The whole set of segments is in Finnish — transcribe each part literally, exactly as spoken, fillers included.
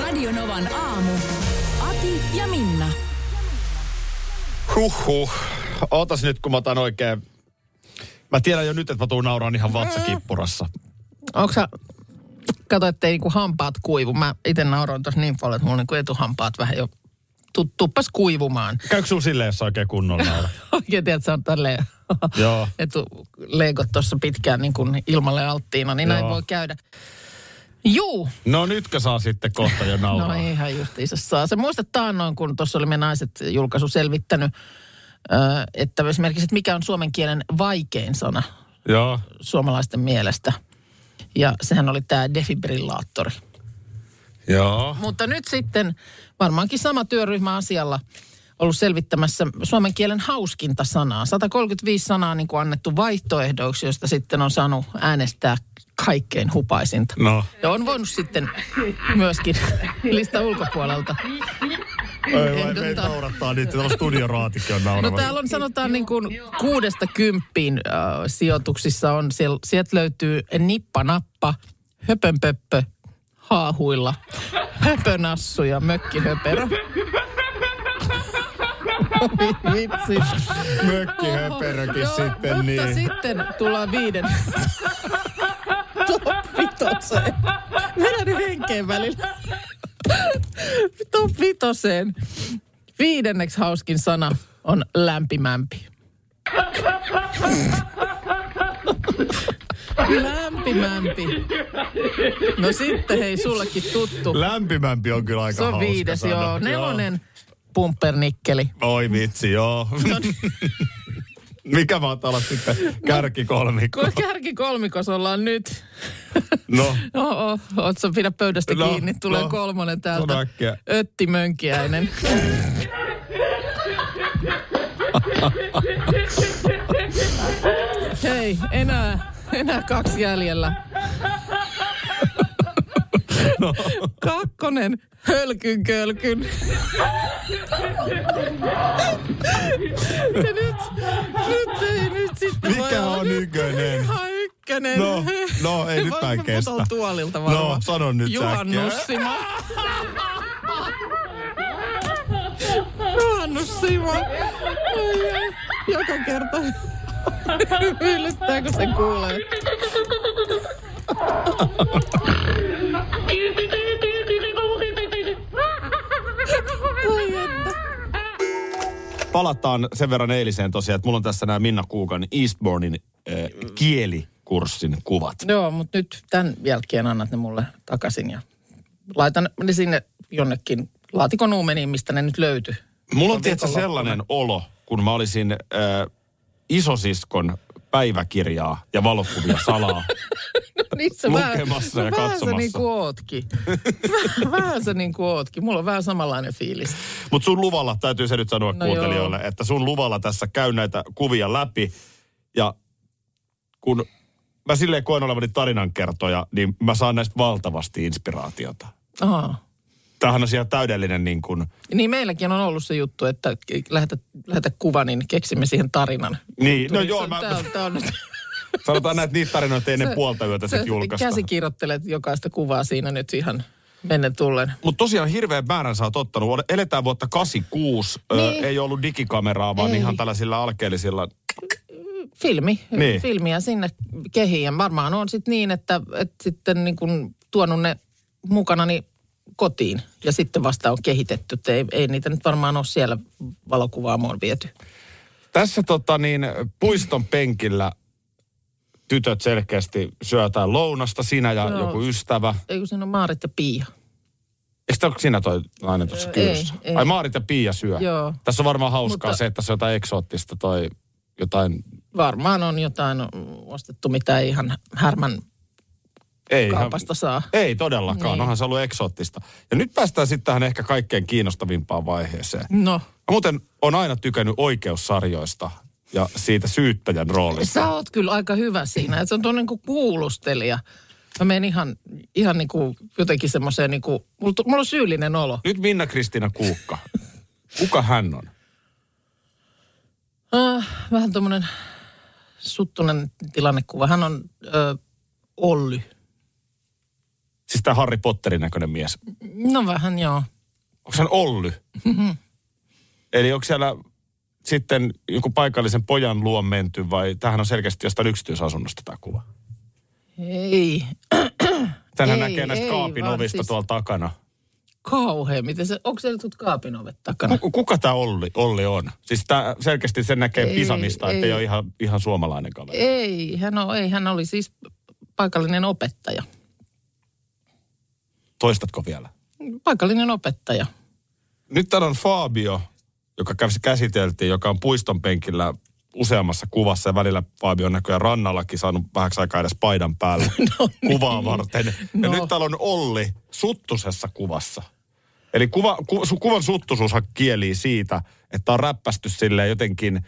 Radio Novan aamu. Ati ja Minna. Huhhuh. Ootas nyt, kun mä otan oikein. Mä tiedän jo nyt, että mä tuun nauraan ihan vatsakippurassa. Onko sä... Kato, ettei niinku hampaat kuivu. Mä ite nauroin tossa niin paljon, että mulla on niinku etuhampaat vähän jo tuppas kuivumaan. Käykö sulla silleen, jos sä oikein kunnolla naurat? Oikein tiedät, sä on tälleen etuleikot tossa pitkään niin kuin ilmalle alttiina, niin Joo. Näin voi käydä. Juu. No nytkö saa sitten kohta jo nauraa? No ihan justiinsa saa. Se muistetaan noin, kun tuossa oli me naiset julkaisu selvittänyt, että esimerkiksi, että mikä on suomen kielen vaikein sana Joo. suomalaisten mielestä. Ja sehän oli tämä defibrillaattori. Joo. Mutta nyt sitten varmaankin sama työryhmä asialla ollut selvittämässä suomen kielen hauskinta sanaa. sata kolmekymmentäviisi sanaa niin kuin annettu vaihtoehdoiksi, josta sitten on saanut äänestää kaikkein hupaisinta. No. Ja on voinut sitten myöskin listan ulkopuolelta. Ei vai, meitä naurattaa niitä. Täällä studioraatikki on nauravaa. No täällä on sanotaan niin kuin kuudesta kymppiin äh, sijoituksissa on. Siel, sieltä löytyy nippanappa, höpönpöppö, haahuilla, höpönassu ja mökkihöperö. Vitsi. Mökkihöperökin sitten niin. Mutta sitten tullaan viiden... Top vitoseen. Mennään nyt henkeen välillä. Top vitoseen. Viidenneksi hauskin sana on lämpimämpi. Lämpimämpi. No sitten hei, sullekin tuttu. Lämpimämpi on kyllä aika hauska. Se on hauska viides, sana. Joo. Nelonen pumpernikkeli. Oi vitsi, joo. No, mikä mä oon täällä sitten kärkikolmikko? No, kärkikolmikossa ollaan nyt. No. No, oot sä pidä pöydästä no, kiinni. Tulee no, kolmonen täältä. Ötti Mönkiäinen. Hei, enää, enää kaksi jäljellä. No. Kakkonen, hölkyn kölkyn. Ja nyt, nyt ei nyt sitten Mikä voi Mikä on nyt, ykkönen? Ihan ykkönen. No, no ei nyt päin kestä. Putoon tuolilta varmaan. No, sano nyt säkkiä. Juhannussimo. Juhannussimo. Joka kerta hyllyttää, kun sen kuulee. Palataan sen verran eiliseen tosiaan, että mulla on tässä nämä Minna Kuukan Eastbournein eh, kielikurssin kuvat. Joo, mutta nyt tämän jälkeen annat ne mulle takaisin ja laitan ne sinne jonnekin laatikon uumeniin, mistä ne nyt löytyy. Mulla on tietysti sellainen olo, kun mä olisin eh, isosiskon päiväkirjaa ja valokuvia salaa. No niin sä lukemassa vähän, ja vähän katsomassa. Vähän sä niin kuin ootkin. Vähän sä niin kuin ootkin. Mulla on vähän samanlainen fiilis. Mutta sun luvalla, täytyy se nyt sanoa no kuuntelijoille, joo. Että sun luvalla tässä käy näitä kuvia läpi. Ja kun mä silleen koen olevani tarinankertoja, niin mä saan näistä valtavasti inspiraatiota. Ahaa. Tämähän on siellä täydellinen niin kuin... Niin meilläkin on ollut se juttu, että lähetä, lähetä kuva, niin keksimme siihen tarinan. Niin, no joo, mä... Tää on, tää on nyt... Sanotaan näitä niitä tarinoita ennen sä, puolta yötä sitten julkaistaan. Sä käsikirjoittelet jokaista kuvaa siinä nyt ihan mennen tullen. Mutta tosiaan hirveän määrän sä oot ottanut. Eletään vuotta kahdeksankymmentäkuusi, niin. Ö, ei ollut digikameraa, vaan ei. Ihan tällaisilla alkeellisilla... Filmi, niin. Filmiä sinne kehiin. Ja varmaan on sitten niin, että, että sitten niin kun tuonut ne mukana, niin... kotiin. Ja sitten vasta on kehitetty. Ei, ei niitä nyt varmaan ole siellä valokuvaamoon viety. Tässä tota niin, puiston penkillä tytöt selkeästi syötään lounasta. Sinä ja no, joku ystävä. Eikö siinä ole Maarit ja Pia? Eikö sinä toi nainen tuossa kyyssä? Ai Maarit ja Pia syö. Joo. Tässä on varmaan hauskaa mutta... se, että se on jotain eksoottista tai jotain... Varmaan on jotain ostettu, mitä ei ihan härmän ei, kaupasta saa. Ei todellakaan, niin. Onhan se ollut eksoottista. Ja nyt päästään sitten tähän ehkä kaikkein kiinnostavimpaan vaiheeseen. No. Mä muuten on aina tykännyt oikeussarjoista ja siitä syyttäjän roolista. Sä oot kyllä aika hyvä siinä, että se on tuon niin kuin kuulustelija. Mä menen ihan, ihan niin kuin jotenkin semmoiseen, niin kuin, mulla on syyllinen olo. Nyt Minna-Kristiina Kuukka. Kuka hän on? Äh, vähän tommonen suttunen tilannekuva. Hän on äh, Olli. Siis tää Harry Potterin näköinen mies. No vähän joo. Onko hän Olli? Eli onko siellä sitten joku paikallisen pojan luo menty vai tämähän on selkeästi jostain yksityisasunnosta tämä kuva? Ei. Tänään näkee näistä kaapinovista siis... tuolla takana. Kauhea, miten se, onko siellä tuot kaapinovet takana? Kuka tämä Olli, Olli on? Siis tää selkeästi sen näkee ei, Pisamista, ettei ole ihan, ihan suomalainen kaveri. Ei hän, on, ei, hän oli siis paikallinen opettaja. Toistatko vielä? Paikallinen opettaja. Nyt täällä on Fabio, joka käsiteltiin, joka on puiston penkillä useammassa kuvassa. Ja välillä Fabio on näköjään rannallakin saanut vähäksi aikaa edes paidan päälle no niin. Kuvaa varten. No. Ja nyt täällä on Olli suttusessa kuvassa. Eli kuva, ku, kuvan suttusuushan kielii siitä, että on räppästy silleen jotenkin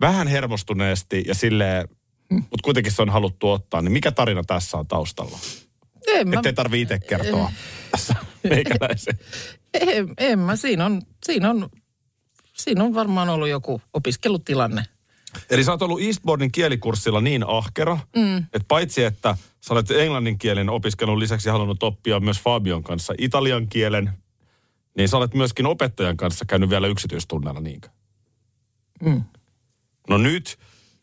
vähän hermostuneesti ja silleen, mm. mutta kuitenkin se on haluttu ottaa. Niin mikä tarina tässä on taustalla? En mä... Ettei tarvitse itse kertoa tässä meikäläisen. En, en mä. Siinä on, siinä, on, siinä on varmaan ollut joku opiskelutilanne. Eli sä oot ollut Eastbournein kielikurssilla niin ahkera, mm. että paitsi että sä olet englannin kielen opiskelun lisäksi halunnut oppia myös Fabion kanssa italian kielen, niin sä olet myöskin opettajan kanssa käynyt vielä yksityistunneilla niinkö? Mm. No nyt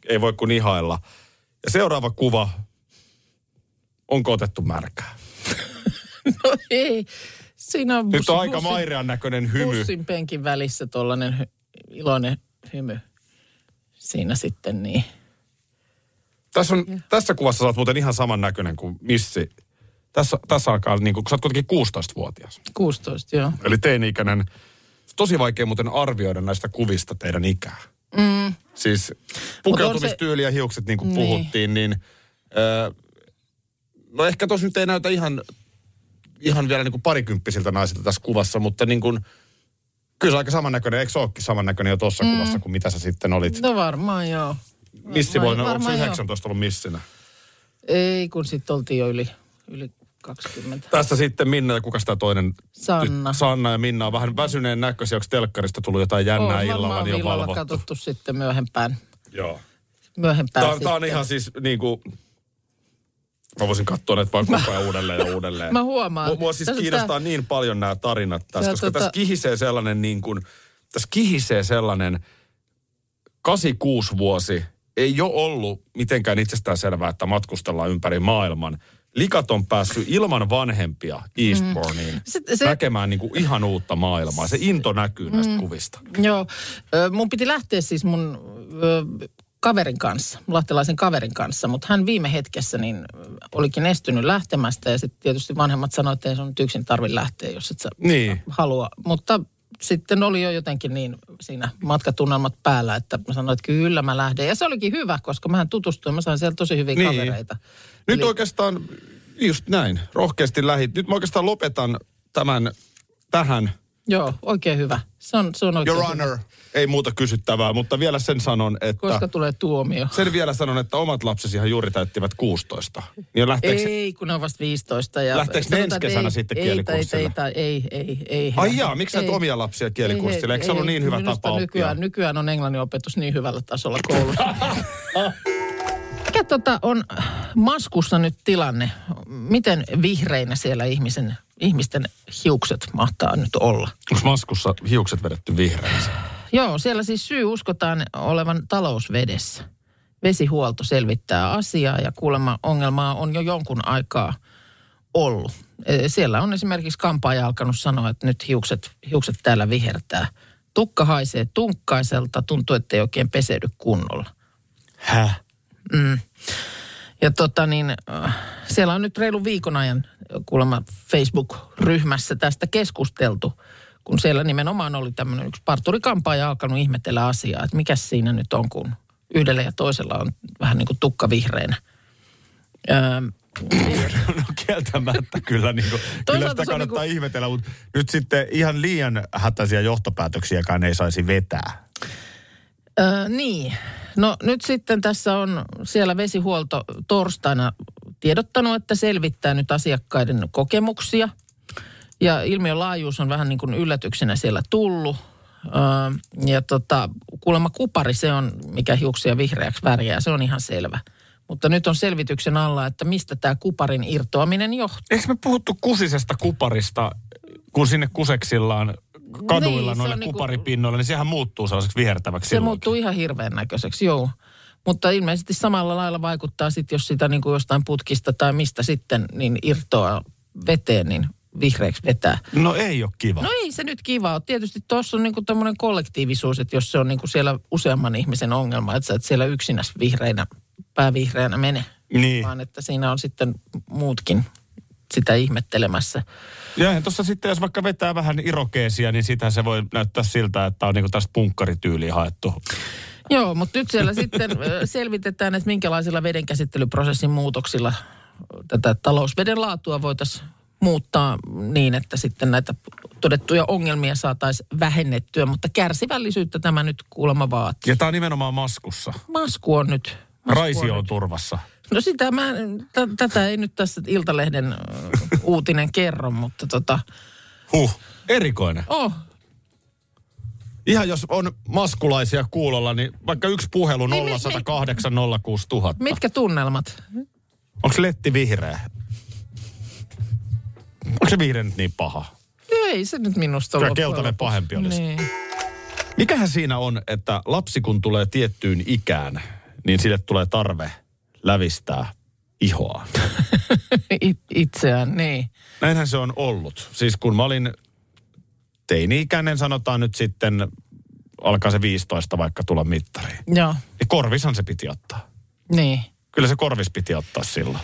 ei voi kuin ihailla. Ja seuraava kuva. Onko otettu märkää? No ei. Siinä on nyt on bussin, aika mairean näköinen hymy. Bussin penkin välissä tollainen hy, iloinen hymy. Siinä sitten niin. Tässä, on, tässä kuvassa sä oot muuten ihan saman näköinen kuin missi. Tässä, tässä alkaa, niin kun sä oot kuitenkin kuusitoistavuotias. kuusitoista, joo. Eli teini-ikäinen. Tosi vaikea muuten arvioida näistä kuvista teidän ikää. Mm. Siis pukeutumistyyli ja hiukset, niin kuin niin. puhuttiin, niin... Öö, no ehkä tuossa nyt ei näytä ihan, ihan vielä niin kuin parikymppisiltä naisilta tässä kuvassa, mutta niin kuin, kyllä se aika samannäköinen, eikö se olekin samannäköinen jo tuossa mm. kuvassa kuin mitä sä sitten olit? No varmaan joo. Missi voi, onko se yhdeksäntoista ollut missinä? Ei, kun sitten oltiin jo yli, yli kaksikymmentä. Tässä sitten Minna ja kuka sitä toinen? Sanna. Ty- Sanna ja Minna on vähän väsyneen näköisiä, onko telkkarista tullut jotain jännää on, illalla? On varmaan niin illalla katsottu sitten myöhempään. Joo. Myöhempään tää, sitten. Tämä on ihan siis niin kuin... Mä voisin katsoa näitä vaan koko ajan uudelleen ja uudelleen. Mä huomaan. Mua siis tässä kiinnostaa tää... niin paljon nämä tarinat tässä, tää koska tota... tässä kihisee sellainen niin kuin, tässä kihisee sellainen kahdeksankymmentäkuusi vuosi ei ole ollut mitenkään itsestään selvää, että matkustellaan ympäri maailman. Likat on päässyt ilman vanhempia Eastbourneen mm. se, se... näkemään niin kuin ihan uutta maailmaa. Se into näkyy mm. näistä kuvista. Joo, mun piti lähteä siis mun... kaverin kanssa, lahtelaisen kaverin kanssa, mutta hän viime hetkessä niin olikin estynyt lähtemästä ja sitten tietysti vanhemmat sanoivat, että ei sun nyt yksin tarvitse lähteä, jos et sä niin. halua. Mutta sitten oli jo jotenkin niin siinä matkatunnelmat päällä, että mä sanoin, että kyllä mä lähden. Ja se olikin hyvä, koska mähän tutustuin, mä sain siellä tosi hyviä niin. kavereita. Nyt Eli... oikeastaan, just näin, rohkeasti lähit. Nyt mä oikeastaan lopetan tämän tähän. Joo, oikein hyvä. Se on, se on oikein Your Honor, hyvä. Ei muuta kysyttävää, mutta vielä sen sanon, että... Koska tulee tuomio. Sen vielä sanon, että omat lapsesi ihan juuri täyttivät kuusitoista. Niin lähteekö... Ei, kun ne on vasta viisitoista. Ja... Lähteekö ne ensi kesänä ei, sitten ei, kielikurssille? Ei, ei, ei, ei. Ai jaa, miksi näitä omia lapsia kielikurssille? Eikö se ollut niin hyvä tapa nykyään, nykyään on englannin opetus niin hyvällä tasolla koulussa. Mikä tota on Maskussa nyt tilanne? Miten vihreinä siellä ihmisen... Ihmisten hiukset mahtaa nyt olla. Onko Maskussa hiukset vedetty vihreäksi? Joo, siellä siis syy uskotaan olevan talousvedessä. Vesihuolto selvittää asiaa ja kuulemma ongelmaa on jo jonkun aikaa ollut. Siellä on esimerkiksi kampaaja alkanut sanoa, että nyt hiukset, hiukset täällä vihertää. Tukka haisee tunkkaiselta, tuntuu, että ei oikein peseydy kunnolla. Häh? Mm. Ja tota niin, siellä on nyt reilu viikon ajan kuulemma Facebook-ryhmässä tästä keskusteltu, kun siellä nimenomaan oli tämmöinen yksi parturikampaaja alkanut ihmetellä asiaa, että mikä siinä nyt on, kun yhdellä ja toisella on vähän niin kuin tukka vihreänä. Öö, No kieltämättä kyllä, niin kuin, kyllä sitä kannattaa niin ihmetellä, mutta nyt sitten ihan liian hätäisiä johtopäätöksiäkään ei saisi vetää. Öö, niin, no nyt sitten tässä on siellä vesihuolto torstaina tiedottanut, että selvittää nyt asiakkaiden kokemuksia. Ja ilmiön laajuus on vähän niin kuin yllätyksenä siellä tullut. Öö, ja tota, kuulemma kupari se on, mikä hiuksia vihreäksi värjää, se on ihan selvä. Mutta nyt on selvityksen alla, että mistä tämä kuparin irtoaminen johtuu. Eikö me puhuttu kusisesta kuparista, kun sinne kuseksillaan kaduilla niin, noilla niin kuparipinnoilla, niin sehän muuttuu sellaiseksi vihertäväksi. Se silloinkin muuttuu ihan hirveän näköiseksi, joo. Mutta ilmeisesti samalla lailla vaikuttaa sitten, jos sitä niin kuin jostain putkista tai mistä sitten niin irtoaa veteen, niin vihreäksi vetää. No ei ole kiva. No ei se nyt kiva ole. Tietysti tuossa on niinku tämmöinen kollektiivisuus, että jos se on niinku siellä useamman ihmisen ongelma, että sä et siellä yksinäs vihreinä, päävihreänä mene, niin, vaan että siinä on sitten muutkin sitä ihmettelemässä. Ja tuossa sitten, jos vaikka vetää vähän irokeesia, niin siitähän se voi näyttää siltä, että on niinku tästä punkkarityyliä haettu. Joo, mutta nyt siellä sitten selvitetään, että minkälaisilla vedenkäsittelyprosessin muutoksilla tätä talousveden laatua voitaisiin muuttaa niin, että sitten näitä todettuja ongelmia saataisiin vähennettyä, mutta kärsivällisyyttä tämä nyt kuulemma vaatii. Ja tämä on nimenomaan maskussa. Masku on nyt. Masku Raisio on nyt turvassa. No sitä mä, t- tätä ei nyt tässä Iltalehden uutinen kerro, mutta tota. Huh, erikoinen. Oh. Ihan jos on maskulaisia kuulolla, niin vaikka yksi puhelu nolla yksi nolla kahdeksan nolla kuusi nolla nolla nolla. Mitkä tunnelmat? Onko letti vihreä? Onko se vihreä nyt niin paha? Ei se nyt minusta ole. Kyllä keltainen pahempi olisi. Niin. Mikähän siinä on, että lapsi kun tulee tiettyyn ikään, niin sille tulee tarve lävistää ihoa. Itseään, niin. Näinhän se on ollut. Siis kun mä olin teini-ikäinen, sanotaan nyt sitten, alkaa se viisitoista vaikka tulla mittariin. Joo. Ja korvishan se piti ottaa. Niin. Kyllä se korvis piti ottaa silloin.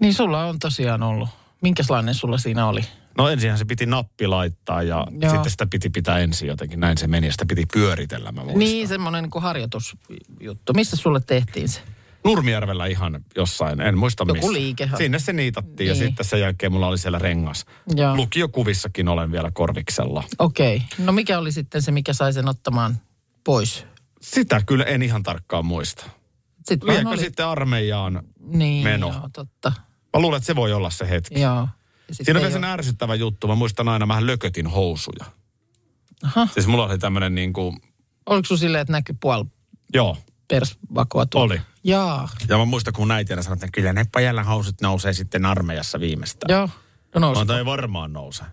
Niin sulla on tosiaan ollut. Minkälainen sulla siinä oli? No ensinhän se piti nappi laittaa ja joo, sitten sitä piti pitää ensin jotenkin. Näin se meni ja sitä piti pyöritellä, mä muistan. Niin, semmoinen niin kuin harjoitusjuttu. Missä sulle tehtiin se? Nurmijärvellä ihan jossain, en muista missä. Joku liikehan. Sinne se niitattiin niin, ja sitten sen jälkeen mulla oli siellä rengas. Joo. Lukiokuvissakin olen vielä korviksella. Okei. Okay. No mikä oli sitten se, mikä sai sen ottamaan pois? Sitä kyllä en ihan tarkkaan muista. Sitten Liekö oli... sitten armeijaan niin, meno? Niin, joo, totta. Mä luulen, että se voi olla se hetki. Joo. Siinä on vielä sen ärsyttävä juttu. Mä muistan aina, mähän lökötin housuja. Aha. Siis mulla oli tämmönen niin kuin... Oliko sun silleen, että näkyi puol... Joo. Persvakoa tuolla? Oli. Jaa. Ja mä muistan, kun näitin ja sanoin, että kyllä ne pajalla housut nousee sitten armeijassa viimeistään. Joo. No nousee. No ei varmaan nouse.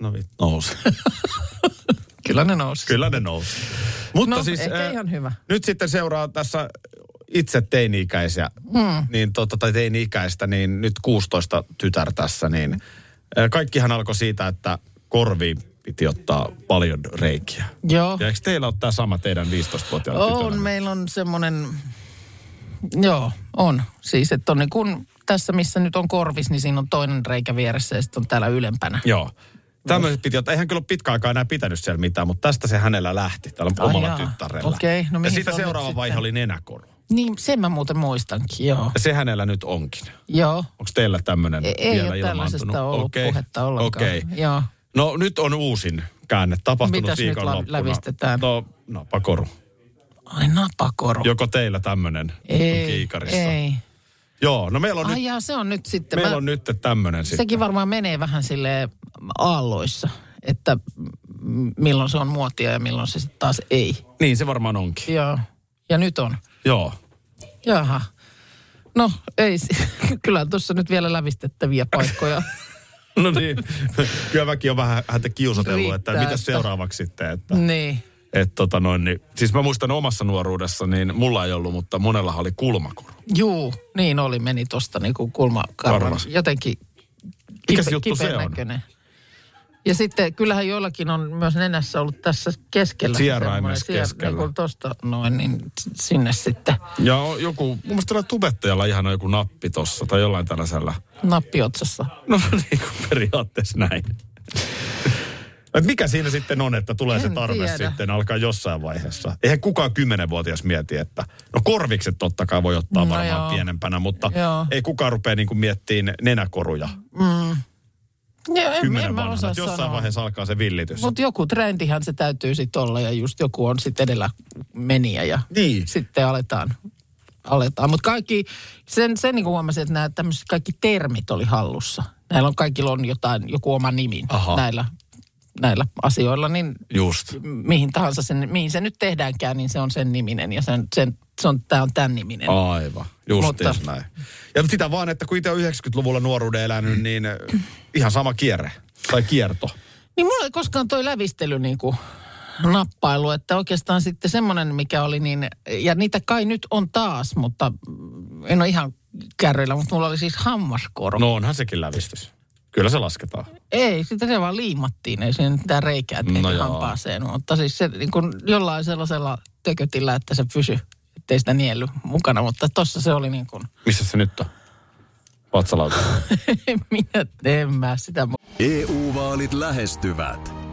No vittu. Nouse. Kyllä ne nousee. Kyllä ne nousee. Mutta no, siis... ehkä äh, ihan hyvä. Nyt sitten seuraa tässä... Itse teini-ikäisiä, hmm. niin, tota, tai teini-ikäistä, niin nyt kuusitoista tytär tässä, niin kaikkihan alkoi siitä, että korviin piti ottaa paljon reikiä. Joo. Ja eikö teillä ole tämä sama teidän viisitoistavuotiailla tytöllä? On, meillä on semmoinen, joo, on. Siis, että on niin kun tässä, missä nyt on korvis, niin siinä on toinen reikä vieressä ja sitten on täällä ylempänä. Joo. Tämmöiset piti ottaa. Eihän kyllä ole pitkä aikaa enää pitänyt siellä mitään, mutta tästä se hänellä lähti täällä ah, omalla jaa. tyttärellä. Okei, no ja siitä seuraava vaihe oli nenäkoru. Niin, sen mä muuten muistankin, joo. Ja se hänellä nyt onkin. Joo. Onko teillä tämmöinen vielä ilmaantunut? Ei ole tällaisesta ollut okay. puhetta ollenkaan. Okei. Okay. Joo. No nyt on uusin käänne tapahtunut viikonloppuna. Mitäs nyt lävistetään? No, napakoru. Ai napakoru. Joko teillä tämmöinen on kiikarissa? Ei. Joo, no meillä on ai nyt... Jaa, se on nyt sitten. Meillä mä, on nyt tämmöinen sitten. Sekin varmaan menee vähän silleen aalloissa, että milloin se on muotia ja milloin se sitten taas ei. Niin, se varmaan onkin. Joo. Ja nyt on. Joo. Jaha. No, ei. Kyllä tuossa nyt vielä lävistettäviä paikkoja. No niin. Kyllä mäkin on vähän häntä kiusatellut, että mitä seuraavaksi sitten. Että, niin. Että tota noin, niin. Siis mä muistan omassa nuoruudessa, niin mulla ei ollut, mutta monella oli kulmakuru. Juu, niin oli. Meni tuosta niin kuin kulmakarvan. Jotenkin kipe, kipeän näköinen. Ja sitten kyllähän joillakin on myös nenässä ollut tässä keskellä. Sieraimessa keskellä. Niin kuin tuosta noin, niin sinne sitten. Ja joku, mun mielestä tällä tubettajalla ihana joku nappi tuossa tai jollain tällaisella. Nappiotsassa. No niin kuin periaatteessa näin. Et mikä siinä sitten on, että tulee en se tarve tiedä. Sitten alkaa jossain vaiheessa? Eihän kukaan kymmenenvuotias mieti, että no korvikset totta kai voi ottaa no varmaan joo. pienempänä, mutta joo. ei kukaan rupea niin kuin miettimään nenäkoruja. Mm. Ja en, en mä osaa jossain sanoa. Vaiheessa alkaa se villitys. Mutta joku trendihän se täytyy sitten olla ja just joku on sitten edellä meniä ja niin. sitten aletaan. aletaan. Mutta kaikki, sen, sen niin kuin huomasin, että nämä tämmöiset kaikki termit oli hallussa. Näillä on kaikilla on jotain, joku oma nimi näillä, näillä asioilla, niin just. Mihin tahansa sen, mihin se nyt tehdäänkään, niin se on sen niminen ja sen, sen, se on, tämä on tämän niminen. Aivan, justiis näin. Ja sitä vaan, että kun itse on yhdeksänkymmentäluvulla nuoruuden elänyt, niin ihan sama kierre tai kierto. Niin mulla ei koskaan toi lävistely niin kuin nappailu, että oikeastaan sitten semmoinen, mikä oli niin, ja niitä kai nyt on taas, mutta en ole ihan kärryillä, mutta mulla oli siis hammaskoro. No onhan sekin lävistys. Kyllä se lasketaan. Ei, sitä se vaan liimattiin, ei siinä mitään reikää tehdä no hampaaseen, mutta siis se niin kuin jollain sellaisella tökötillä, että se pysyi, ettei sitä nielly mukana, mutta tossa se oli niin kuin. Missä se nyt on? Vatsalauta. Minä teen mä sitä. E U-vaalit lähestyvät.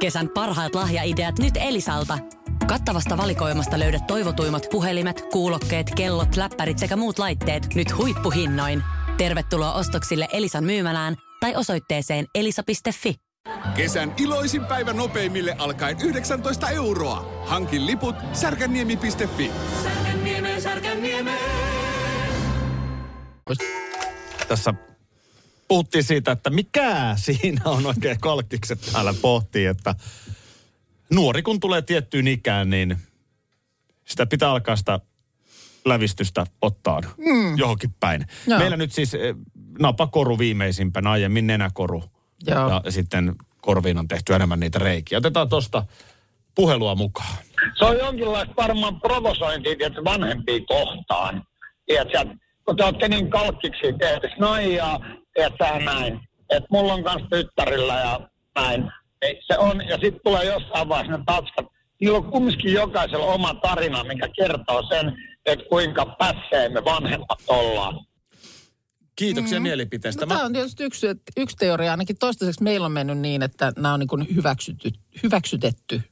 Kesän parhaat lahjaideat nyt Elisalta. Kattavasta valikoimasta löydät toivotuimmat puhelimet, kuulokkeet, kellot, läppärit sekä muut laitteet nyt huippuhinnoin. Tervetuloa ostoksille Elisan myymälään tai osoitteeseen elisa piste fi. Kesän iloisin päivän nopeimille alkaen yhdeksäntoista euroa. Hankin liput särkänniemi piste fi. Särkänniemi, Särkänniemi. Tässä puhuttiin siitä, että mikä siinä on oikein kalkkikset täällä pohtii, että nuori kun tulee tiettyyn ikään, niin sitä pitää alkaa sitä lävistystä ottaa mm. johonkin päin. Joo. Meillä nyt siis napakoru viimeisimpänä, aiemmin nenäkoru. Joo. Ja sitten korviin on tehty enemmän niitä reikiä. Otetaan tuosta puhelua mukaan. Se on jonkinlaista varmaan provosointia tietysti vanhempia kohtaan. Tiedätkö, kun te olette niin kalkkiksi tehty, noin ja että näin. Että mulla on kans tyttärillä ja näin. Ei, se on, ja sitten tulee jossain vaiheessa ne tatskat. Niillä on kumminkin jokaisella oma tarina, mikä kertoo sen, että kuinka pässejä me vanhemmat ollaan. Kiitoksia mm. mielipiteestä. No, Mä... Tämä on tietysti yksi, yksi teoria. Ainakin toistaiseksi meillä on mennyt niin, että nämä on niin kuin hyväksytty, hyväksytetty.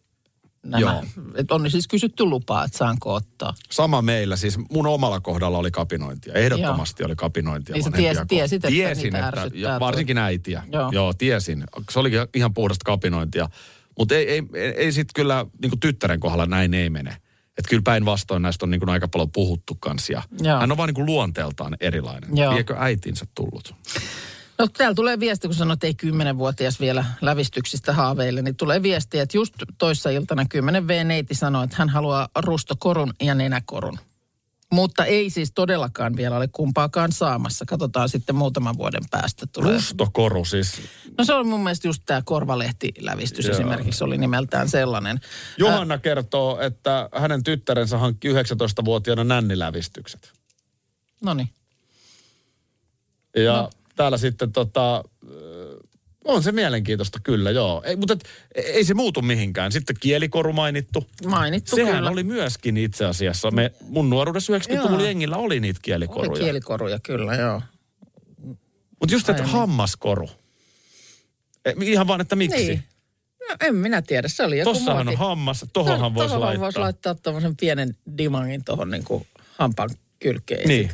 Nämä. Et on siis kysytty lupaa, että saanko ottaa. Sama meillä. Siis mun omalla kohdalla oli kapinointia. Ehdottomasti Joo. oli kapinointia. Niin sä tiesit, tiesit, että tiesin, niitä ärsyttää. Että, varsinkin äitiä. Joo. Joo, tiesin. Se olikin ihan puhdasta kapinointia. Mutta ei, ei, ei, ei sit kyllä niinku tyttären kohdalla näin ei mene. Että kyllä päinvastoin näistä on niinku aika paljon puhuttu kans. Ja hän on vaan niinku luonteeltaan erilainen. Joo. Viekö äitiinsä tullut? No täällä tulee viesti, kun sanot, että ei kymmenenvuotias vielä lävistyksistä haaveille, niin tulee viestiä, että just toissa iltana kymmenen vuotias neiti sanoi, että hän haluaa rustokorun ja nenäkorun. Mutta ei siis todellakaan vielä ole kumpaakaan saamassa. Katsotaan sitten muutaman vuoden päästä tulee. Rustokoru siis? No se on mun mielestä just tämä korvalehtilävistys Joo. esimerkiksi oli nimeltään sellainen. Johanna äh, kertoo, että hänen tyttärensä hankki yhdeksäntoistavuotiaana nännilävistykset. Noniin. Ja... No. Täällä sitten tota, on se mielenkiintoista kyllä, joo. Ei, mutta et, ei se muutu mihinkään. Sitten kielikoru mainittu. Mainittu Sehän kyllä. oli myöskin itse asiassa. Me, mun nuoruudessa yhdeksänkymmentäluvun jengillä oli niitä kielikoruja. Oli kielikoruja, kyllä, joo. Mutta just että hammaskoru. Ihan vaan, että miksi? Niin. No, en minä tiedä, se oli joku Tossahan muoti. On hammas, tohonhan no, voisi laittaa. Tohonhan voisi laittaa tommosen pienen dimangin tohon niin kuin hampaan kylkeen. Niin.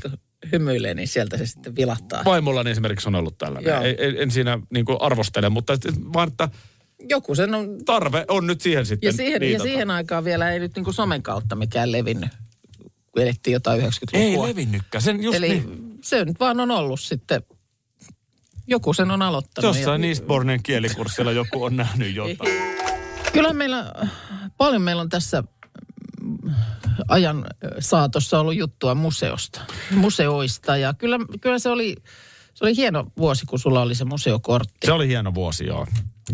Hymyilee, niin sieltä se sitten vilahtaa. Vaimollani esimerkiksi on ollut tällainen. Ei, ei, en siinä niin kuin arvostele, mutta vaan, että joku sen on... tarve on nyt siihen sitten. Ja siihen, ja siihen aikaan vielä ei nyt niin kuin somen kautta mikään levinnyt, kun elettiin jotain yhdeksänkymmentälukua. Ei levinnykään, sen just Eli niin. se nyt vaan on ollut sitten, joku sen on aloittanut. Jossain ja... Eastbournen kielikurssilla joku on nähnyt jotain. Kyllä meillä, paljon meillä on tässä... ajan saatossa ollut juttua museosta, museoista ja kyllä, kyllä se, oli, se oli hieno vuosi, kun sulla oli se museokortti. Se oli hieno vuosi, joo.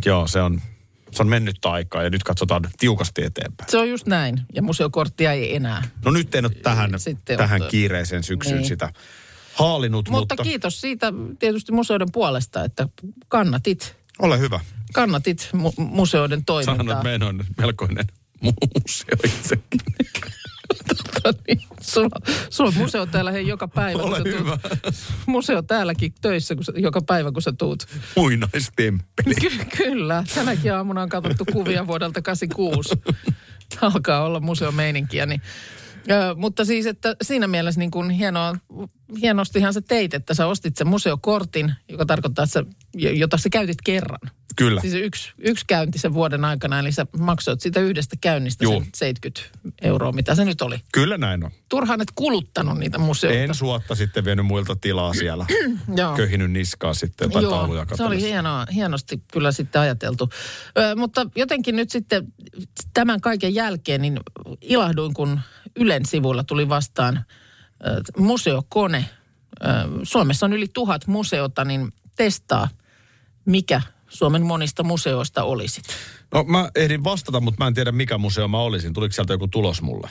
Joo, se on, Se on mennyt aikaa ja nyt katsotaan tiukasti eteenpäin. Se on just näin. Ja museokorttia ei enää. No nyt en ole tähän, tähän kiireiseen syksyyn niin. sitä haalinut. Mutta, mutta kiitos siitä tietysti museoiden puolesta, että kannatit. Ole hyvä. Kannatit mu- museoiden toimintaa. Sanon, että meidän on melkoinen museo itsekin. Niin, sulla, sulla on museo täällä hei joka päivä. Ole hyvä. Museo täälläkin töissä kun sä, joka päivä, kun sä tuut. Muinaistemppeli. Ky- kyllä. Tänäkin aamuna on katsottu kuvia vuodelta kahdeksankymmentäkuusi. Alkaa olla museomeininkiä. Niin. Ö, mutta siis, että siinä mielessä niin kun hienoa, hienostihan sä teit, että sä ostit sen museokortin, joka tarkoittaa, että sä, jota sä käytit kerran. Kyllä. Siis yksi, yksi käynti sen vuoden aikana, eli sä maksoit siitä yhdestä käynnistä Juu. sen seitsemänkymmentä euroa, mitä se nyt oli. Kyllä näin on. Turhaan et kuluttanut niitä museoita. En suotta sitten vienyt muilta tilaa siellä. Köhinyt niskaa sitten jotain tauluja katsomassa. Se oli hienoa, hienosti kyllä sitten ajateltu. Ö, mutta jotenkin nyt sitten tämän kaiken jälkeen niin ilahduin, kun Ylen sivuilla tuli vastaan ö, museokone. Ö, Suomessa on yli tuhat museota, niin testaa mikä Suomen monista museoista olisit? No mä ehdin vastata, mutta mä en tiedä mikä museo mä olisin. Tuliko sieltä joku tulos mulle?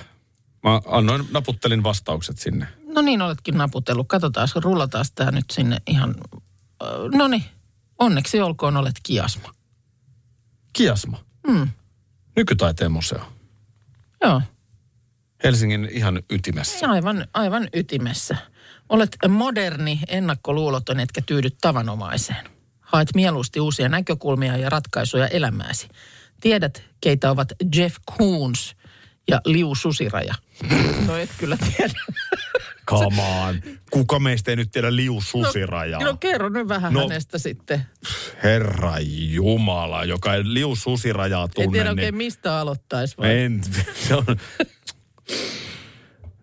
Mä annoin, naputtelin vastaukset sinne. No niin, oletkin naputellut. Katsotaan, rullataan tää nyt sinne ihan. No niin, onneksi olkoon, olet Kiasma. Kiasma? Mm. Nykytaiteen museo? Joo. Helsingin ihan ytimessä. Aivan, aivan ytimessä. Olet moderni, ennakkoluuloton, etkä tyydy tavanomaiseen. Haet mieluusti uusia näkökulmia ja ratkaisuja elämääsi. Tiedät, keitä ovat Jeff Koons ja Liu Susiraja. No et kyllä tiedä. Come on. Kuka meistä ei nyt tiedä Liu Susirajaa? No, no kerro nyt vähän no, hänestä sitten. Herra Jumala, joka ei Liu Susirajaa tunne. En tiedä niin oikein mistä aloittaisi. Vai? En, se on.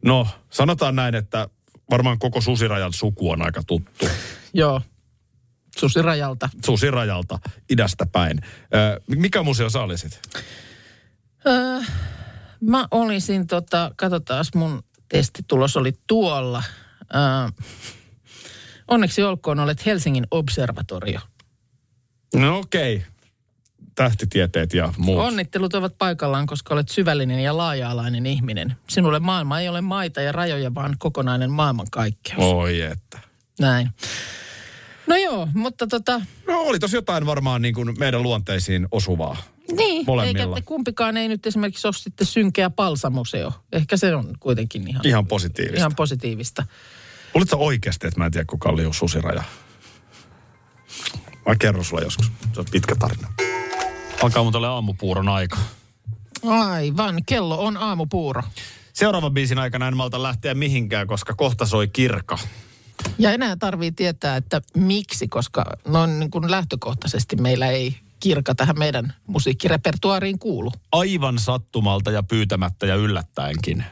No sanotaan näin, että varmaan koko Susirajan suku on aika tuttu. Joo. Susirajalta. Susirajalta, idästä päin. Ö, mikä museo sä olisit? Öö, mä olisin, tota, katsotaas, mun testitulos oli tuolla. Öö, onneksi olkoon, olet Helsingin Observatorio. No okei. Okay. Tähtitieteet ja muut. Onnittelut ovat paikallaan, koska olet syvällinen ja laaja-alainen ihminen. Sinulle maailma ei ole maita ja rajoja, vaan kokonainen maailmankaikkeus. Oi että. Näin. No joo, mutta tota. No oli tossa jotain varmaan niin kuin meidän luonteisiin osuvaa. Niin, molemmilla. Eikä kumpikaan ei nyt esimerkiksi ole sitten synkeä palsamuseo. Ehkä se on kuitenkin ihan. Ihan positiivista. Ihan positiivista. Oletko oikeasti, että mä en tiedä kuka Liu Susiraja? Mä kerron sulla joskus. Se on pitkä tarina. Alkaa mun tälle aamupuuron aika. Aivan, kello on aamupuuro. Seuraavan biisin aikana en malta lähteä mihinkään, koska kohta soi Kirka. Ja enää tarvii tietää, että miksi, koska noin niin kuin lähtökohtaisesti meillä ei Kirka tähän meidän musiikkirepertuaariin kuulu. Aivan sattumalta ja pyytämättä ja yllättäenkin.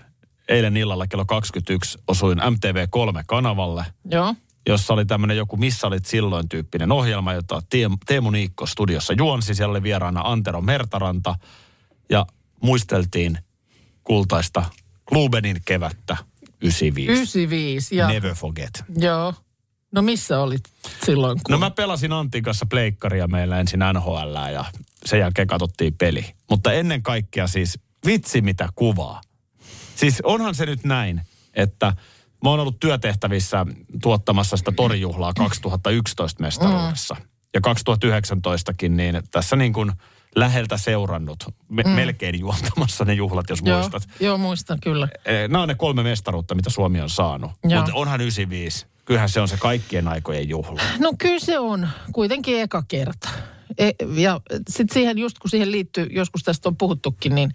Eilen illalla kello kaksikymmentäyksi osuin M T V kolme-kanavalle, Joo. jossa oli tämmöinen joku Missä olit silloin -tyyppinen ohjelma, jota Teemu Niikko studiossa juonsi. Siellä oli vieraana Antero Mertaranta ja muisteltiin kultaista Klubenin kevättä. yhdeksänkymmentäviisi. yhdeksänkymmentäviisi, ja. Never forget. Joo. No missä olit silloin? Kun. No mä pelasin Antin kanssa pleikkaria meillä ensin N H L ja sen jälkeen katsottiin peli. Mutta ennen kaikkea siis vitsi mitä kuvaa. Siis onhan se nyt näin, että mä oon ollut työtehtävissä tuottamassa sitä torijuhlaa kaksituhattayksitoista mestaruudessa. Mm. Ja kaksituhattayhdeksäntoistakin niin tässä niin kuin läheltä seurannut, me, mm. melkein juontamassa ne juhlat, jos joo, muistat. Joo, muistan, kyllä. Nämä on ne kolme mestaruutta, mitä Suomi on saanut. Mutta onhan yhdeksänkymmentäviisi. Kyllähän se on se kaikkien aikojen juhla. No kyllä se on. Kuitenkin eka kerta. E, ja sitten siihen, just kun siihen liittyy, joskus tästä on puhuttukin, niin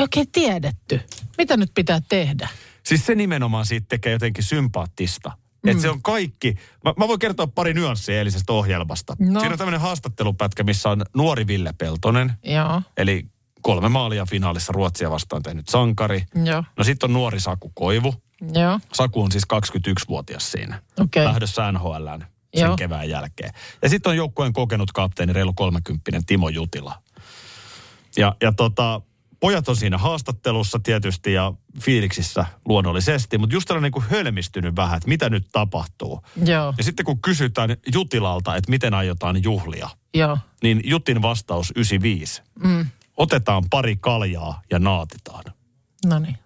oikein tiedetty. Mitä nyt pitää tehdä? Siis se nimenomaan siitä tekee jotenkin sympaattista. Mm. Että se on kaikki. Mä, mä voin kertoa pari nyanssia eilisestä ohjelmasta. No. Siinä on tämmöinen haastattelupätkä, missä on nuori Ville Peltonen. Joo. Eli kolme maalia finaalissa Ruotsia vastaan tehnyt sankari. Joo. No sitten on nuori Saku Koivu. Joo. Saku on siis kaksikymmentäyksivuotias siinä. Okay. Lähdössä N H L:ään sen Joo. kevään jälkeen. Ja sitten on joukkueen kokenut kapteeni, reilu kolmekymppinen Timo Jutila. Ja, ja tota, pojat on siinä haastattelussa tietysti ja fiiliksissä luonnollisesti, mutta just tällainen niin kuin hölmistynyt vähän, että mitä nyt tapahtuu. Joo. Ja sitten kun kysytään Jutilalta, että miten aiotaan juhlia, Joo. Niin Jutin vastaus yhdeksänkymmentäviisi. Mm. Otetaan pari kaljaa ja naatitaan. No niin.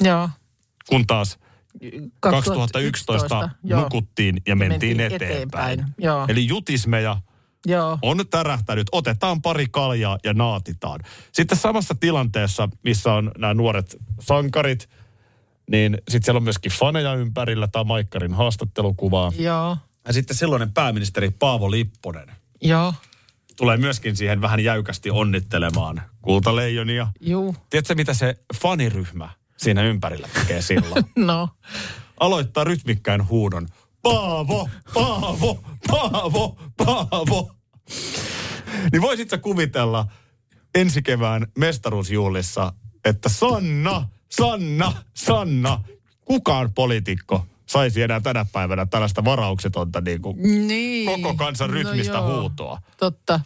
Joo. Kun taas kaksituhattayksitoista nukuttiin ja mentiin, mentiin eteenpäin. eteenpäin. Joo. Eli jutismeja Joo. on tärähtänyt. Otetaan pari kaljaa ja naatitaan. Sitten samassa tilanteessa, missä on nämä nuoret sankarit, niin sitten siellä on myöskin faneja ympärillä. Tämä Maikkarin haastattelukuvaa. Joo. Ja sitten silloinen pääministeri Paavo Lipponen. Joo. Tulee myöskin siihen vähän jäykästi onnittelemaan kultaleijonia. Juu. Tiedätkö, mitä se faniryhmä siinä ympärillä tekee silloin? No. Aloittaa rytmikkään huudon. Paavo, Paavo, Paavo, Paavo. Niin voisit sä kuvitella ensi kevään mestaruusjuhlissa, että Sanna, Sanna, Sanna, kukaan poliitikko saisi enää tänä päivänä tällaista varauksetonta niin kuin niin. koko kansan rytmistä no huutoa. Totta.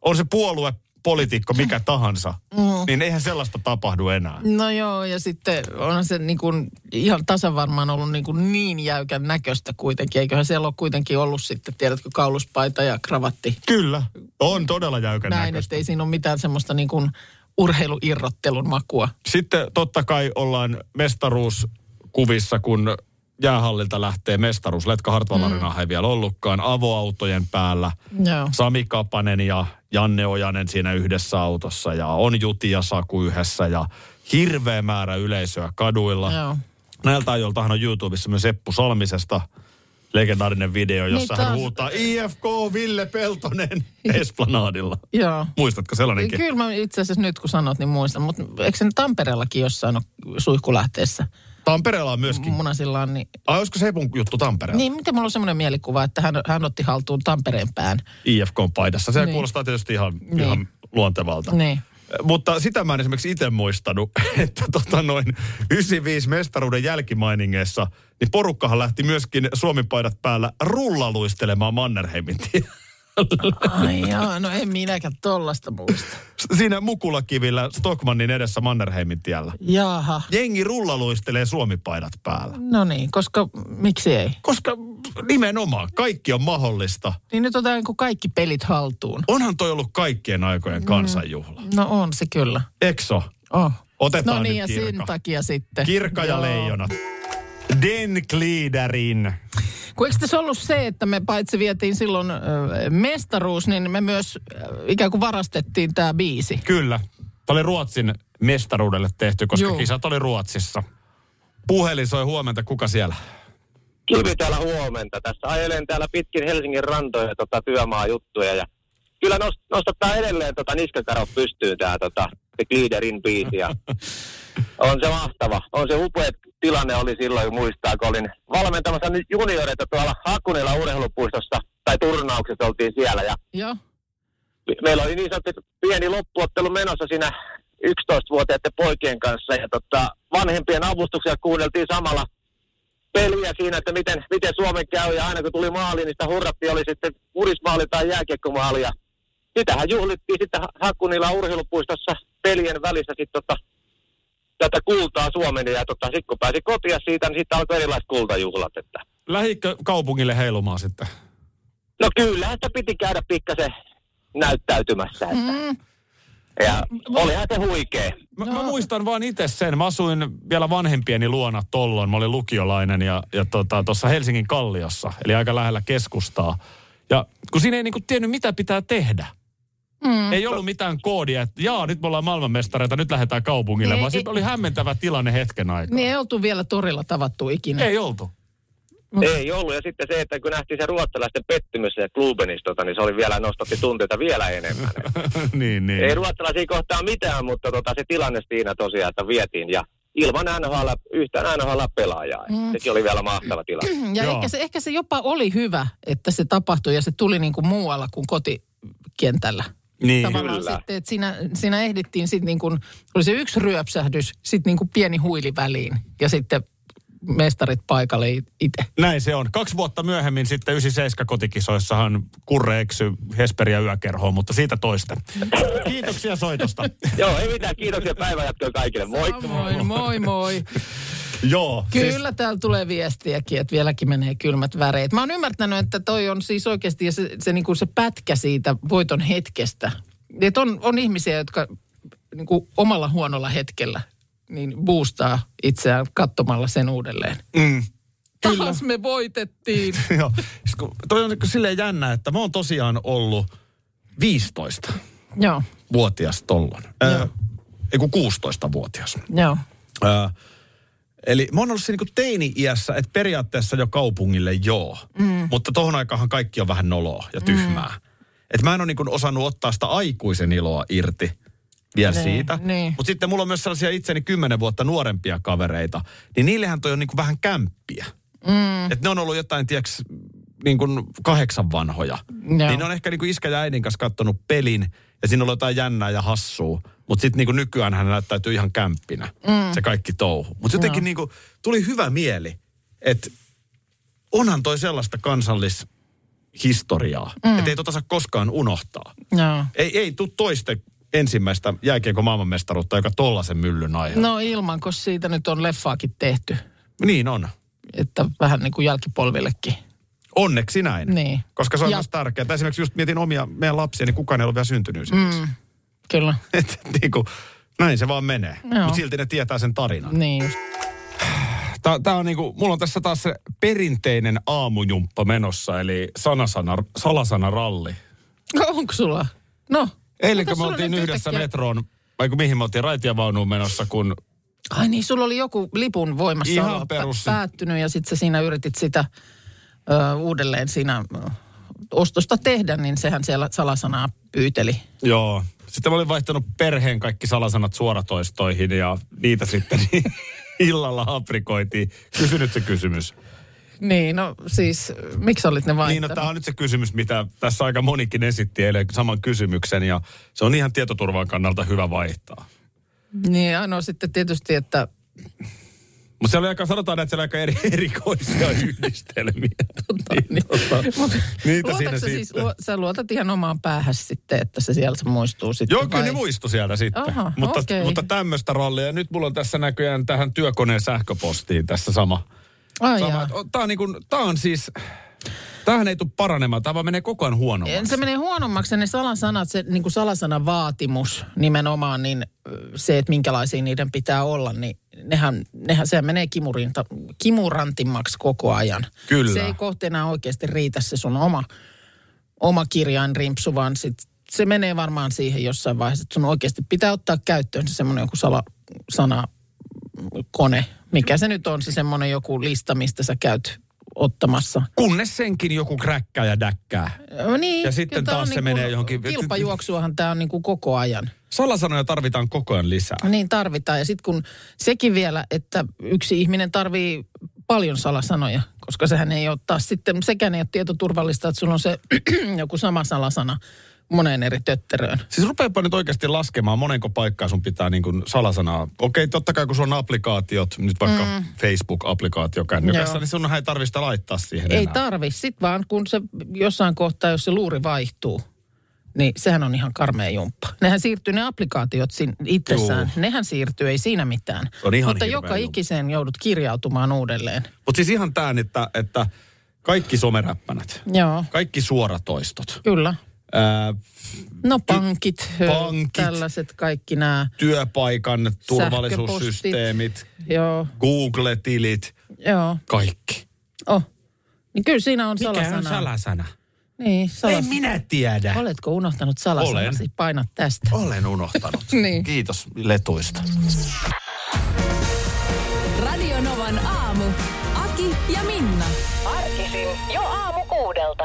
On se puolue, poliitikko, mikä tahansa, mm. niin eihän sellaista tapahdu enää. No joo, ja sitten on se niin kuin ihan tasavarmaan ollut niin, kuin niin jäykän näköistä kuitenkin. Eiköhän siellä ole kuitenkin ollut sitten, tiedätkö, kauluspaita ja kravatti. Kyllä, on todella jäykän näin, näköistä. Näin, että ei siinä ole mitään semmoista niin kuin urheiluirrottelun makua. Sitten totta kai ollaan mestaruuskuvissa, kun jäähallilta lähtee mestaruus. Letka Hartwall-arenaa mm. ei vielä ollutkaan. Avoautojen päällä. Joo. Sami Kapanen ja Janne Ojanen siinä yhdessä autossa. Ja on Juti ja Saku yhdessä. Ja hirveä määrä yleisöä kaduilla. Joo. Näiltä ajoltahan on YouTubessa myös Eppu Salmisesta legendaarinen video, jossa niin hän huutaa I F K Ville Peltonen Esplanadilla. Joo. Muistatko sellainenkin? Kyllä mä itse asiassa nyt kun sanot, niin muistan. Mutta eikö sen Tampereellakin jossain ole suihkulähteessä? Tampereella on myöskin. Munasilla on niin. Ai olisiko se mun juttu Tampereella? Niin, miten mulla on semmoinen mielikuva, että hän, hän otti haltuun Tampereen pään. I F K-paidassa. Se niin. kuulostaa tietysti ihan, niin. ihan luontevalta. Niin. Mutta sitä mä en esimerkiksi itse muistanut, että tota noin yhdeksänkymmentäviisi mestaruuden jälkimainingeissa, niin porukkahan lähti myöskin Suomi-paidat päällä rullaluistelemaan Mannerheimintie. Ai joo, no en minäkään tollasta muista. Siinä Mukulakivillä Stockmannin edessä Mannerheimintiellä. Jaha. Jengi rullaluistelee Suomi-paidat päällä. No niin, koska miksi ei? Koska nimenomaan, kaikki on mahdollista. Niin nyt otetaan kaikki pelit haltuun. Onhan toi ollut kaikkien aikojen kansanjuhla. Mm, no on se kyllä. Ekso. Oh. Otetaan no niin, nyt kirka. No niin ja sen takia sitten. Kirka ja joo. leijonat. Den Gliederin. Kun eikö tässä ollut se, että me paitsi vietiin silloin äh, mestaruus, niin me myös äh, ikään kuin varastettiin tämä biisi. Kyllä. Tämä oli Ruotsin mestaruudelle tehty, koska Juu. kisat oli Ruotsissa. Puhelin soi huomenta. Kuka siellä? Kivi täällä huomenta. Tässä ajelen täällä pitkin Helsingin rantoja tota, työmaajuttuja. Ja kyllä nost, nostattaa edelleen tota, niskakaro pystyyn tämä tota, Gliederin biisi. Ja on se mahtava. On se upea. Tilanne oli silloin, muistaa, kun olin valmentamassa nyt junioreita tuolla Hakunilla urheilupuistossa, tai turnauksessa oltiin siellä. Ja Joo. Meillä oli niin sanottu pieni loppuottelu menossa siinä yksitoistavuotiaiden poikien kanssa, ja tota, vanhempien avustuksia kuunneltiin samalla peliä siinä, että miten, miten Suomen käy, ja aina kun tuli maaliin, niin sitä hurrattiin, oli sitten kurismaali tai jääkiekkomaali, ja sitähän juhlittiin sitten Hakunilla urheilupuistossa pelien välissä sitten tota, tätä kultaa Suomelle ja totta, sit kun pääsi kotia siitä, niin sitten alkoi erilaiset kultajuhlat. Että. Lähdikö kaupungille heilumaan sitten? No kyllähän sitä piti käydä pikkasen näyttäytymässä. Että. Mm. Ja olihan se huikea. Mä, mä muistan vaan itse sen. Mä asuin vielä vanhempieni luona tolloin. Mä olin lukiolainen ja, ja tuossa tota, Helsingin Kalliossa, eli aika lähellä keskustaa. Ja kun siinä ei niinku tiennyt, mitä pitää tehdä. Mm. Ei ollut mitään koodia, että jaa, nyt me ollaan maailmanmestareita, nyt lähdetään kaupungille, ei, vaan sitten oli hämmentävä tilanne hetken aikaa. Niin ei oltu vielä torilla tavattu ikinä. Ei oltu. Mm. Ei ollut, ja sitten se, että kun nähtiin se ruotsalaisten pettymys ja Klubenista, tota, niin se oli vielä, nostatti tunteita vielä enemmän. niin, niin. Ei ruotsalaisia kohtaa mitään, mutta tota, se tilanne siinä tosiaan, että vietiin ja ilman N H L, yhtään N H L-pelaajaa. Mm. Sekin oli vielä mahtava tilanne. Ja ehkä se, ehkä se jopa oli hyvä, että se tapahtui ja se tuli niinku muualla kuin kotikentällä. Niin, tavallaan kyllä. Sitten, että siinä, siinä ehdittiin sitten niin kuin, oli se yksi ryöpsähdys, sitten niin kuin pieni huili väliin ja sitten mestarit paikalle itse. Näin se on. Kaksi vuotta myöhemmin sitten yhdeksänkymmentäseitsemän kotikisoissahan Kurre eksy Hesperia yökerhoon, mutta siitä toista. Kiitoksia soitosta. Joo, ei mitään. Kiitoksia päivänjatkoa kaikille. Moi. Samoin, moi moi. Joo. Kyllä siis... täällä tulee viestiäkin, että vieläkin menee kylmät väreet. Mä oon ymmärtänyt, että toi on siis oikeasti se, se, niin kuin se pätkä siitä voiton hetkestä. Että on, on ihmisiä, jotka niin kuin omalla huonolla hetkellä niin boostaa itseään katsomalla sen uudelleen. Mm. Taas me voitettiin. Joo. Toi on silleen jännä, että mä oon tosiaan ollut viisitoista Joo. vuotias tollon. Äh, Eiku kuusitoistavuotias. Joo. Äh, eli mä oon ollut siinä niinku teini-iässä, että periaatteessa jo kaupungille joo. Mm. Mutta tohon aikaanhan kaikki on vähän noloa ja tyhmää. Mm. Että mä en oo niinku osannut ottaa sitä aikuisen iloa irti vielä ne, siitä. Ne. Mut sitten mulla on myös sellaisia itseni kymmenen vuotta nuorempia kavereita. Niin niillehän toi on niinku vähän kämppiä. Mm. Että ne on ollut jotain, tiiäks, niin kuin kahdeksan vanhoja. No. Niin ne on ehkä niin kuin iskä ja äidin kanssa kattonut pelin, ja siinä on jotain jännää ja hassua. Mutta sitten niin nykyään hän näyttäytyy ihan kämppinä, mm. se kaikki touhu. Mutta jotenkin no. niin kuin tuli hyvä mieli, että onhan toi sellaista kansallishistoriaa, mm. että ei tota saa koskaan unohtaa. No. Ei, ei tule toiste ensimmäistä jääkiekon maailmanmestaruutta, joka tollasen myllyn aihe. No ilman, koska siitä nyt on leffaakin tehty. Niin on. Että vähän niin kuin jälkipolvillekin. Onneksi näin, niin. Koska se on ja. myös tärkeää. Esimerkiksi just mietin omia meidän lapsia, niin kukaan ei ole vielä syntynyt. Mm, kyllä. Et, niin kuin, näin se vaan menee, mutta silti ne tietää sen tarinan. Niin. Tää, tää on niin kuin, mulla on tässä taas se perinteinen aamujumppa menossa, eli sanasana, salasanaralli. Onko sulla? No. Eilen kun me oltiin yhdessä metroon, vai kun mihin me oltiin raitiavaunuun menossa, kun... Ai niin, sulla oli joku lipun voimassa perus... päättynyt ja sitten sä siinä yritit sitä... Öö, uudelleen siinä ostosta tehdä, niin sehän siellä salasanaa pyyteli. Joo. Sitten mä olin vaihtanut perheen kaikki salasanat suoratoistoihin ja niitä sitten illalla aprikoitiin. Kysy nyt se kysymys. Niin, no siis, miksi olit ne vaihtanut? Niin, no tämä on nyt se kysymys, mitä tässä aika monikin esitti eilen saman kysymyksen ja se on ihan tietoturvan kannalta hyvä vaihtaa. Niin, ainoa sitten tietysti, että... Mutta siellä oli aika, sanotaan, että siellä on aika eri, erikoisia yhdistelmiä. Totta, niin, niin. Totta. Mut, niitä siinä siis, sitten. Lu, sä luotat ihan omaan päähän sitten, että se sieltä se muistuu sitten. Joo, kyllä ne muistu sieltä sitten. Aha, mutta okay. mutta tämmöistä rallia. Nyt mulla on tässä näköjään tähän työkoneen sähköpostiin tässä sama. Ai sama. Tää on, niin kuin, tää on siis... Tämähän ei tule paranemaan, tämä menee koko ajan huonommaksi. Se menee huonommaksi ja ne salasanat, se niin kuin salasanavaatimus nimenomaan, niin se, että minkälaisia niiden pitää olla, niin nehän, nehän sehän menee kimurinta, kimurantimmaksi koko ajan. Kyllä. Se ei kohteena oikeasti riitä se sun oma, oma kirjainrimpsu, vaan sit se menee varmaan siihen jossain vaiheessa, että sun oikeasti pitää ottaa käyttöön se semmoinen joku salasanakone. Mikä se nyt on, se semmoinen joku lista, mistä sä käyt ottamassa. Kunnes senkin joku kräkkää ja däkkää. No niin, ja sitten taas se niin menee johonkin... Kilpajuoksuahan tämä on niin kuin koko ajan. Salasanoja tarvitaan koko ajan lisää. Niin tarvitaan. Ja sitten kun sekin vielä, että yksi ihminen tarvii paljon salasanoja, koska sehän ei ole taas sitten, sekään ei ole tietoturvallista, että sulla on se joku sama salasana moneen eri tötteröön. Siis rupeapa nyt oikeasti laskemaan, monenko paikkaa sun pitää niin kuin salasanaa. Okei, totta kai kun sulla on applikaatiot, nyt vaikka mm. Facebook-applikaatio kännykässä, niin sunhan ei tarvitse sitä laittaa siihen ei enää. Ei tarvi, sit vaan kun se jossain kohtaa, jos se luuri vaihtuu, niin sehän on ihan karmea jumppa. Nehän siirtyy ne applikaatiot sin- itsessään, Juu. nehän siirtyy, ei siinä mitään. Mutta joka jumppa. Ikiseen joudut kirjautumaan uudelleen. Mutta siis ihan tämän, että, että kaikki someräppänät, Joo. kaikki suoratoistot. Kyllä. Ää, no pankit, pankit, tällaiset kaikki nämä. Työpaikan turvallisuussysteemit, joo. Google-tilit, joo. kaikki. Oh, niin kyllä siinä on salasana. Mikä on salasana? Niin, salasana. Ei minä tiedä. Oletko unohtanut salasanasi? Olen. Paina tästä. Olen unohtanut. niin. Kiitos letuista. Radio Novan aamu. Aki ja Minna. Arkisin jo aamu kuudelta.